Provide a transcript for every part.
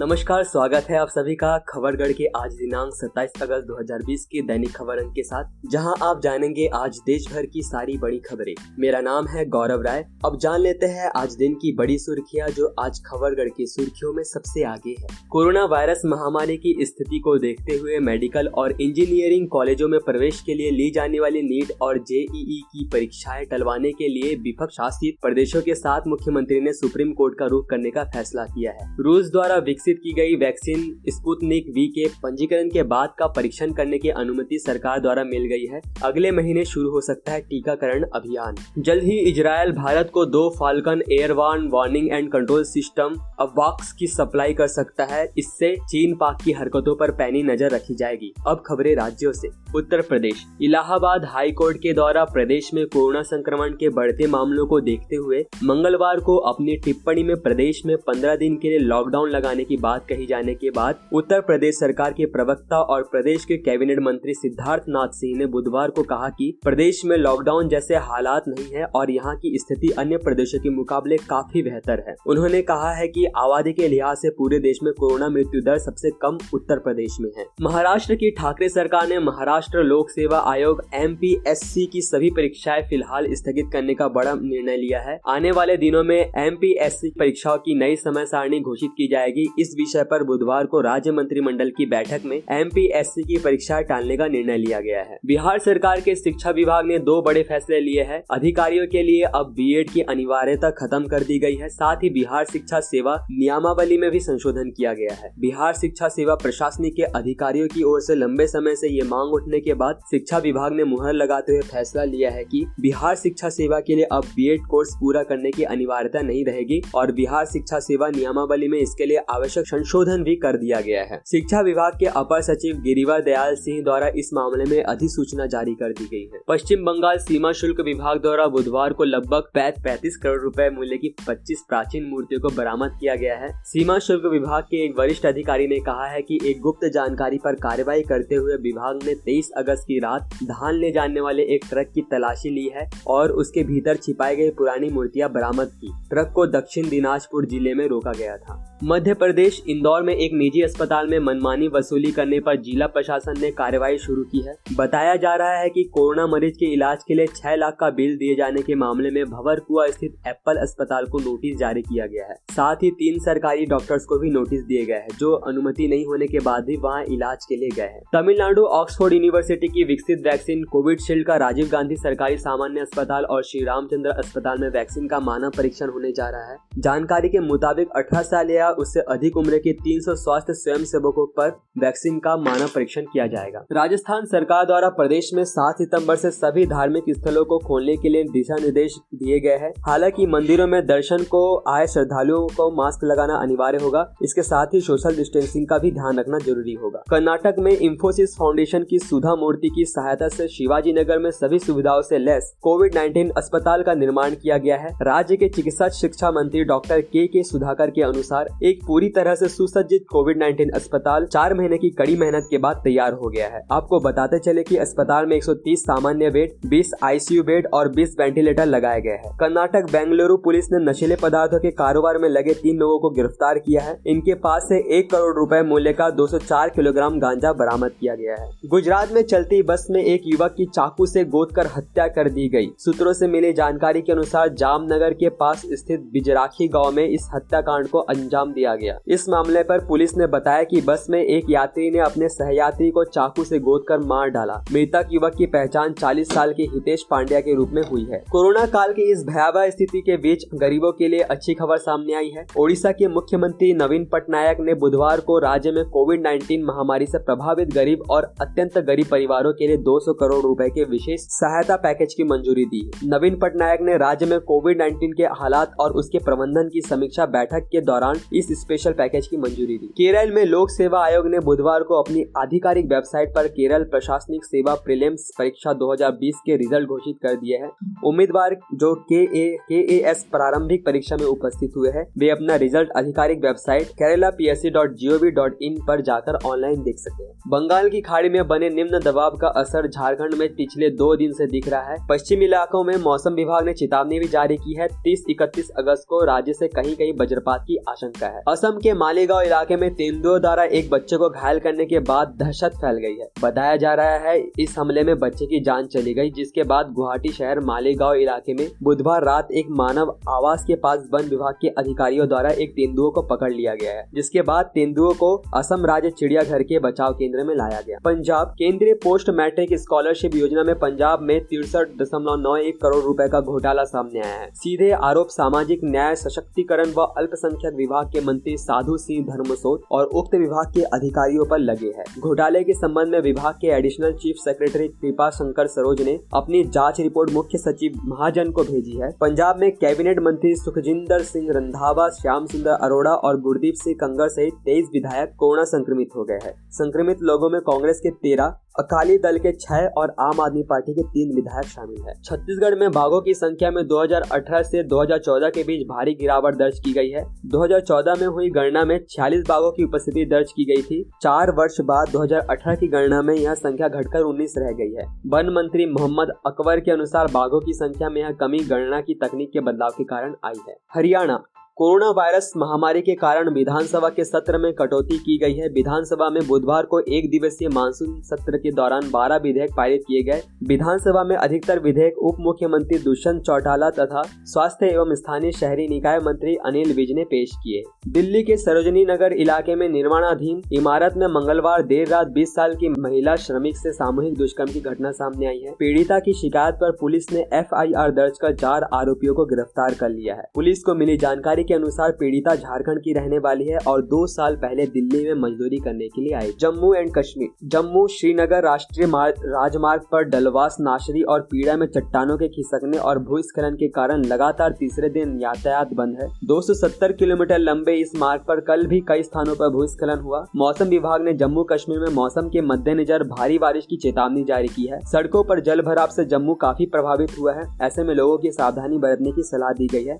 नमस्कार, स्वागत है आप सभी का खबरगढ़ के आज दिनांक 27 अगस्त 2020 के दैनिक खबर अंक के साथ, जहां आप जानेंगे आज देश भर की सारी बड़ी खबरें। मेरा नाम है गौरव राय। अब जान लेते हैं आज दिन की बड़ी सुर्खियां, जो आज खबरगढ़ की सुर्खियों में सबसे आगे है। कोरोना वायरस महामारी की स्थिति को देखते हुए मेडिकल और इंजीनियरिंग कॉलेजों में प्रवेश के लिए ली जाने वाली नीट और जेईई की परीक्षाएं टलवाने के लिए विपक्ष शासित प्रदेशों के साथ मुख्यमंत्री ने सुप्रीम कोर्ट का रुख करने का फैसला किया है। रूस द्वारा विकसित की गई वैक्सीन स्पूतनिक वी के पंजीकरण के बाद का परीक्षण करने की अनुमति सरकार द्वारा मिल गई है। अगले महीने शुरू हो सकता है टीकाकरण अभियान। जल्द ही इजराइल भारत को 2 Falcon airborne warning and control system अवाक्स की सप्लाई कर सकता है। इससे चीन पाक की हरकतों पर पैनी नजर रखी जाएगी। अब खबरें राज्यों से। उत्तर प्रदेश। इलाहाबाद हाई कोर्ट के द्वारा प्रदेश में कोरोना संक्रमण के बढ़ते मामलों को देखते हुए मंगलवार को अपनी टिप्पणी में प्रदेश में 15 दिन के लिए लॉकडाउन लगाने की बात कही जाने के बाद उत्तर प्रदेश सरकार के प्रवक्ता और प्रदेश के कैबिनेट मंत्री सिद्धार्थ नाथ सिंह ने बुधवार को कहा कि प्रदेश में लॉकडाउन जैसे हालात नहीं है और यहाँ की स्थिति अन्य प्रदेशों के मुकाबले काफी बेहतर है। उन्होंने कहा है कि आबादी के लिहाज से पूरे देश में कोरोना मृत्यु दर सबसे कम उत्तर प्रदेश में है। महाराष्ट्र की ठाकरे सरकार ने महाराष्ट्र लोक सेवा आयोग MPSC की सभी परीक्षाएं फिलहाल स्थगित करने का बड़ा निर्णय लिया है। आने वाले दिनों में MPSC परीक्षाओं की नई समय सारणी घोषित की जाएगी। इस विषय पर बुधवार को राज्य मंत्रिमंडल की बैठक में MPSC की परीक्षा टालने का निर्णय लिया गया है। बिहार सरकार के शिक्षा विभाग ने 2 बड़े फैसले लिए हैं। अधिकारियों के लिए अब बीएड की अनिवार्यता खत्म कर दी गई है। साथ ही बिहार शिक्षा सेवा नियमावली में भी संशोधन किया गया है। बिहार शिक्षा सेवा प्रशासनिक के अधिकारियों की ओर से लंबे समय से ये मांग उठने के बाद शिक्षा विभाग ने मुहर लगाते हुए फैसला लिया है कि बिहार शिक्षा सेवा के लिए अब बीएड कोर्स पूरा करने की अनिवार्यता नहीं रहेगी और बिहार शिक्षा सेवा नियमावली में इसके लिए आवश्यक संशोधन भी कर दिया गया है। शिक्षा विभाग के अपर सचिव गिरिवर दयाल सिंह द्वारा इस मामले में अधिसूचना जारी कर दी गई है। पश्चिम बंगाल सीमा शुल्क विभाग द्वारा बुधवार को लगभग 35 करोड़ रुपए मूल्य की 25 प्राचीन मूर्तियों को बरामद किया गया है। सीमा शुल्क विभाग के एक वरिष्ठ अधिकारी ने कहा है कि एक गुप्त जानकारी पर कार्रवाई करते हुए विभाग ने 23 अगस्त की रात धान ले जाने वाले एक ट्रक की तलाशी ली है और उसके भीतर छिपाई गयी पुरानी मूर्तियां बरामद की। ट्रक को दक्षिण दिनाजपुर जिले में रोका गया था। मध्य प्रदेश। इंदौर में एक निजी अस्पताल में मनमानी वसूली करने पर जिला प्रशासन ने कार्रवाई शुरू की है। बताया जा रहा है कि कोरोना मरीज के इलाज के लिए 6 लाख का बिल दिए जाने के मामले में भंवरकुआ स्थित एप्पल अस्पताल को नोटिस जारी किया गया है। साथ ही 3 सरकारी डॉक्टर्स को भी नोटिस दिए गए हैं, जो अनुमति नहीं होने के बाद भी वहाँ इलाज के लिए गए हैं। तमिलनाडु। ऑक्सफोर्ड यूनिवर्सिटी की विकसित वैक्सीन कोविड शील्ड का राजीव गांधी सरकारी सामान्य अस्पताल और श्री रामचंद्र अस्पताल में वैक्सीन का मानव परीक्षण होने जा रहा है। जानकारी के मुताबिक 18 साल या उससे अधिक उम्र के 300 स्वास्थ्य स्वयं सेवकों पर वैक्सीन का मानव परीक्षण किया जाएगा। राजस्थान सरकार द्वारा प्रदेश में 7 सितंबर से सभी धार्मिक स्थलों को खोलने के लिए दिशा निर्देश दिए गए हैं। हालांकि मंदिरों में दर्शन को आए श्रद्धालुओं को मास्क लगाना अनिवार्य होगा। इसके साथ ही सोशल डिस्टेंसिंग का भी ध्यान रखना जरूरी होगा। कर्नाटक में इंफोसिस फाउंडेशन की सुधा मूर्ति की सहायता से शिवाजी नगर में सभी सुविधाओं से लैस कोविड-19 अस्पताल का निर्माण किया गया है। राज्य के चिकित्सा शिक्षा मंत्री डॉक्टर केके सुधाकर के अनुसार एक पूरी तरह से सुसज्जित कोविड-19 अस्पताल 4 महीने की कड़ी मेहनत के बाद तैयार हो गया है। आपको बताते चले कि अस्पताल में 130 सामान्य बेड, 20 ICU बेड और 20 वेंटिलेटर लगाए गए हैं। कर्नाटक। बेंगलुरु पुलिस ने नशीले पदार्थों के कारोबार में लगे 3 लोगों को गिरफ्तार किया है। इनके पास से 1 करोड़ रुपए मूल्य का 204 किलोग्राम गांजा बरामद किया गया है। गुजरात में चलती बस में एक युवक की चाकू से गोदकर हत्या कर दी गई। सूत्रों से मिली जानकारी के अनुसार जामनगर के पास स्थित बिजराखी गाँव में इस हत्याकांड को अंजाम दिया गया। इस मामले पर पुलिस ने बताया कि बस में एक यात्री ने अपने सहयात्री को चाकू से गोदकर मार डाला। मृतक युवक की पहचान 40 साल के हितेश पांड्या के रूप में हुई है। कोरोना काल की इस भयावह स्थिति के बीच गरीबों के लिए अच्छी खबर सामने आई है। ओडिशा के मुख्यमंत्री नवीन पटनायक ने बुधवार को राज्य में कोविड-19 महामारी से प्रभावित गरीब और अत्यंत गरीब परिवारों के लिए 200 करोड़ रुपए के विशेष सहायता पैकेज की मंजूरी दी। नवीन पटनायक ने राज्य में कोविड-19 के हालात और उसके प्रबंधन की समीक्षा बैठक के दौरान इस स्पेशल पैकेज की मंजूरी दी। केरल में लोक सेवा आयोग ने बुधवार को अपनी आधिकारिक वेबसाइट पर केरल प्रशासनिक सेवा प्रीलिम्स परीक्षा 2020 के रिजल्ट घोषित कर दिए हैं। उम्मीदवार जो KAS प्रारंभिक परीक्षा में उपस्थित हुए हैं, वे अपना रिजल्ट आधिकारिक वेबसाइट keralapsc.gov.in पर जाकर ऑनलाइन देख सकते हैं। बंगाल की खाड़ी में बने निम्न दबाव का असर झारखण्ड में पिछले 2 दिन से दिख रहा है। पश्चिमी इलाकों में मौसम विभाग ने चेतावनी भी जारी की है। 30-31 अगस्त को राज्य से कहीं कहीं वज्रपात की आशंका। सकता है। असम के मालेगांव इलाके में तेंदुओं द्वारा एक बच्चे को घायल करने के बाद दहशत फैल गई है। बताया जा रहा है इस हमले में बच्चे की जान चली गई, जिसके बाद गुवाहाटी शहर मालेगांव इलाके में बुधवार रात एक मानव आवास के पास वन विभाग के अधिकारियों द्वारा एक तेंदुओं को पकड़ लिया गया है, जिसके बाद तेंदुओं को असम राज्य चिड़ियाघर के बचाव केंद्र में लाया गया। पंजाब केंद्रीय पोस्ट मैट्रिक स्कॉलरशिप योजना में पंजाब में 63.91 करोड़ रुपए का घोटाला सामने आया है। सीधे आरोप सामाजिक न्याय सशक्तिकरण व अल्पसंख्यक विभाग के मंत्री साधु सिंह धर्मसोत और उक्त विभाग के अधिकारियों पर लगे हैं। घोटाले के संबंध में विभाग के एडिशनल चीफ सेक्रेटरी कृपा शंकर सरोज ने अपनी जांच रिपोर्ट मुख्य सचिव महाजन को भेजी है। पंजाब में कैबिनेट मंत्री सुखजिंदर सिंह रंधावा, श्याम सुंदर अरोड़ा और गुरदीप सिंह कंगर सहित 23 विधायक कोरोना संक्रमित हो गए हैं। संक्रमित लोगों में कांग्रेस के 13, अकाली दल के 6 और आम आदमी पार्टी के 3 विधायक शामिल हैं। छत्तीसगढ़ में बाघों की संख्या में 2018 से 2014 के बीच भारी गिरावट दर्ज की गई है। 2014 में हुई गणना में 46 बाघों की उपस्थिति दर्ज की गई थी। 4 वर्ष बाद 2018 की गणना में यह संख्या घटकर 19 रह गई है। वन मंत्री मोहम्मद अकबर के अनुसार बाघों की संख्या में यह कमी गणना की तकनीक के बदलाव के कारण आई है। हरियाणा कोरोना वायरस महामारी के कारण विधानसभा के सत्र में कटौती की गई है। विधानसभा में बुधवार को एक दिवसीय मानसून सत्र के दौरान 12 विधेयक पारित किए गए। विधानसभा में अधिकतर विधेयक उप मुख्यमंत्री दुष्यंत चौटाला तथा स्वास्थ्य एवं स्थानीय शहरी निकाय मंत्री अनिल विज ने पेश किए। दिल्ली के सरोजनी नगर इलाके में निर्माणाधीन इमारत में मंगलवार देर रात 20 साल की महिला श्रमिक से सामूहिक दुष्कर्म की घटना सामने आई है। पीड़िता की शिकायत पर पुलिस ने FIR दर्ज कर 4 आरोपियों को गिरफ्तार कर लिया है। पुलिस को मिली जानकारी के अनुसार पीड़िता झारखंड की रहने वाली है और 2 साल पहले दिल्ली में मजदूरी करने के लिए आई। जम्मू एंड कश्मीर जम्मू श्रीनगर राष्ट्रीय राजमार्ग पर डलवास, नाशरी और पीड़ा में चट्टानों के खिसकने और भूस्खलन के कारण लगातार तीसरे दिन यातायात बंद है। 270 किलोमीटर लंबे इस मार्ग पर कल भी कई स्थानों पर भूस्खलन हुआ। मौसम विभाग ने जम्मू कश्मीर में मौसम के मद्देनजर भारी बारिश की चेतावनी जारी की है। सड़कों पर जल भराव से जम्मू काफी प्रभावित हुआ है। ऐसे में लोगों की सावधानी बरतने की सलाह दी गई है।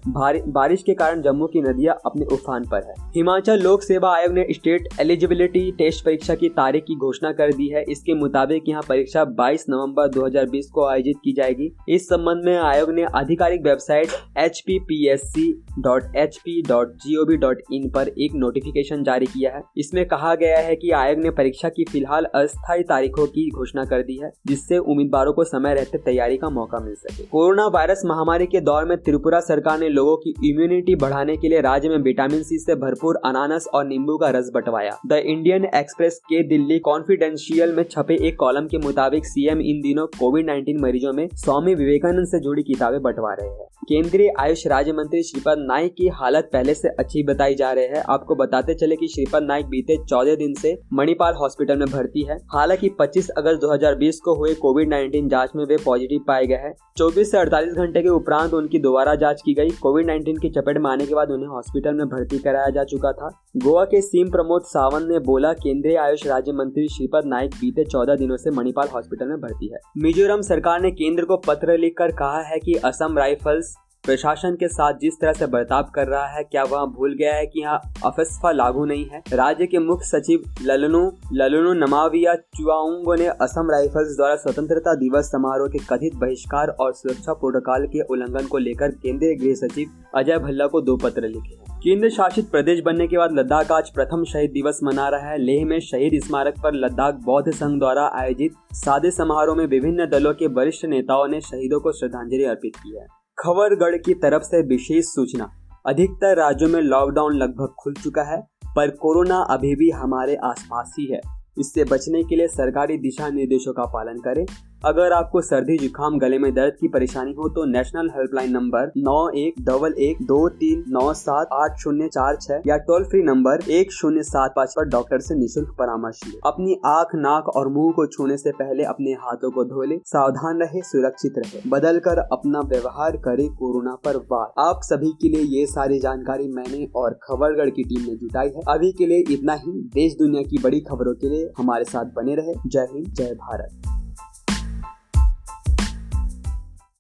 बारिश के कारण जम्मू की नदियां अपने उफान पर है। हिमाचल लोक सेवा आयोग ने स्टेट एलिजिबिलिटी टेस्ट परीक्षा की तारीख की घोषणा कर दी है। इसके मुताबिक यहां परीक्षा 22 नवंबर 2020 को आयोजित की जाएगी। इस संबंध में आयोग ने आधिकारिक वेबसाइट hppsc.hp.gov.in पर एक नोटिफिकेशन जारी किया है। इसमें कहा गया है कि आयोग ने परीक्षा की फिलहाल अस्थायी तारीखों की घोषणा कर दी है, जिससे उम्मीदवारों को समय रहते तैयारी का मौका मिल सके। कोरोना वायरस महामारी के दौर में त्रिपुरा सरकार ने लोगों की इम्यूनिटी बढ़ाने के लिए राज्य में विटामिन C से भरपूर अनानास और नींबू का रस बंटवाया। द इंडियन एक्सप्रेस के दिल्ली कॉन्फिडेंशियल में छपे एक कॉलम के मुताबिक CM इन दिनों कोविड-19 मरीजों में स्वामी विवेकानंद से जुड़ी किताबें बंटवा रहे हैं। केंद्रीय आयुष राज्य मंत्री श्रीपद नाइक की हालत पहले से अच्छी बताई जा रही है। आपको बताते चले कि श्रीपद नाइक बीते 14 दिन से मणिपाल हॉस्पिटल में भर्ती है। हालांकि 25 अगस्त 2020 को हुए कोविड-19 जांच में वे पॉजिटिव पाए गए हैं। 24 से 48 घंटे के उपरांत उनकी दोबारा जांच की गई। कोविड-19 की चपेट में आने के बाद उन्हें हॉस्पिटल में भर्ती कराया जा चुका था। गोवा के सीएम प्रमोद सावंत ने बोला, केंद्रीय आयुष राज्य मंत्री श्रीपद नाइक बीते 14 दिनों से मणिपाल हॉस्पिटल में भर्ती है। मिजोरम सरकार ने केंद्र को पत्र लिखकर कहा है कि असम राइफल्स प्रशासन के साथ जिस तरह से बर्ताव कर रहा है, क्या वह भूल गया है कि यहाँ अफस्पा लागू नहीं है। राज्य के मुख्य सचिव ललनु नमाविया चुआउंगो ने असम राइफल्स द्वारा स्वतंत्रता दिवस समारोह के कथित बहिष्कार और सुरक्षा प्रोटोकॉल के उल्लंघन को लेकर केंद्रीय गृह सचिव अजय भल्ला को 2 पत्र लिखे हैं। केंद्र शासित प्रदेश बनने के बाद लद्दाख आज प्रथम शहीद दिवस मना रहा है। लेह में शहीद स्मारक पर लद्दाख बौद्ध संघ द्वारा आयोजित सादे समारोह में विभिन्न दलों के वरिष्ठ नेताओं ने शहीदों को श्रद्धांजलि अर्पित की है। खबरगढ़ की तरफ से विशेष सूचना। अधिकतर राज्यों में लॉकडाउन लगभग खुल चुका है, पर कोरोना अभी भी हमारे आसपास ही है। इससे बचने के लिए सरकारी दिशा निर्देशों का पालन करें। अगर आपको सर्दी, जुकाम, गले में दर्द की परेशानी हो तो नेशनल हेल्पलाइन नंबर 911123978046 या टोल फ्री नंबर 1075 पर डॉक्टर से निशुल्क परामर्श लें। अपनी आँख, नाक और मुंह को छूने से पहले अपने हाथों को धो लें। सावधान रहे, सुरक्षित रहे, बदल कर अपना व्यवहार करे। कोरोना पर वार। आप सभी के लिए ये सारी जानकारी मैंने और खबरगढ़ की टीम ने जुटाई है। अभी के लिए इतना ही। देश दुनिया की बड़ी खबरों के लिए हमारे साथ बने रहे। जय हिंद, जय भारत।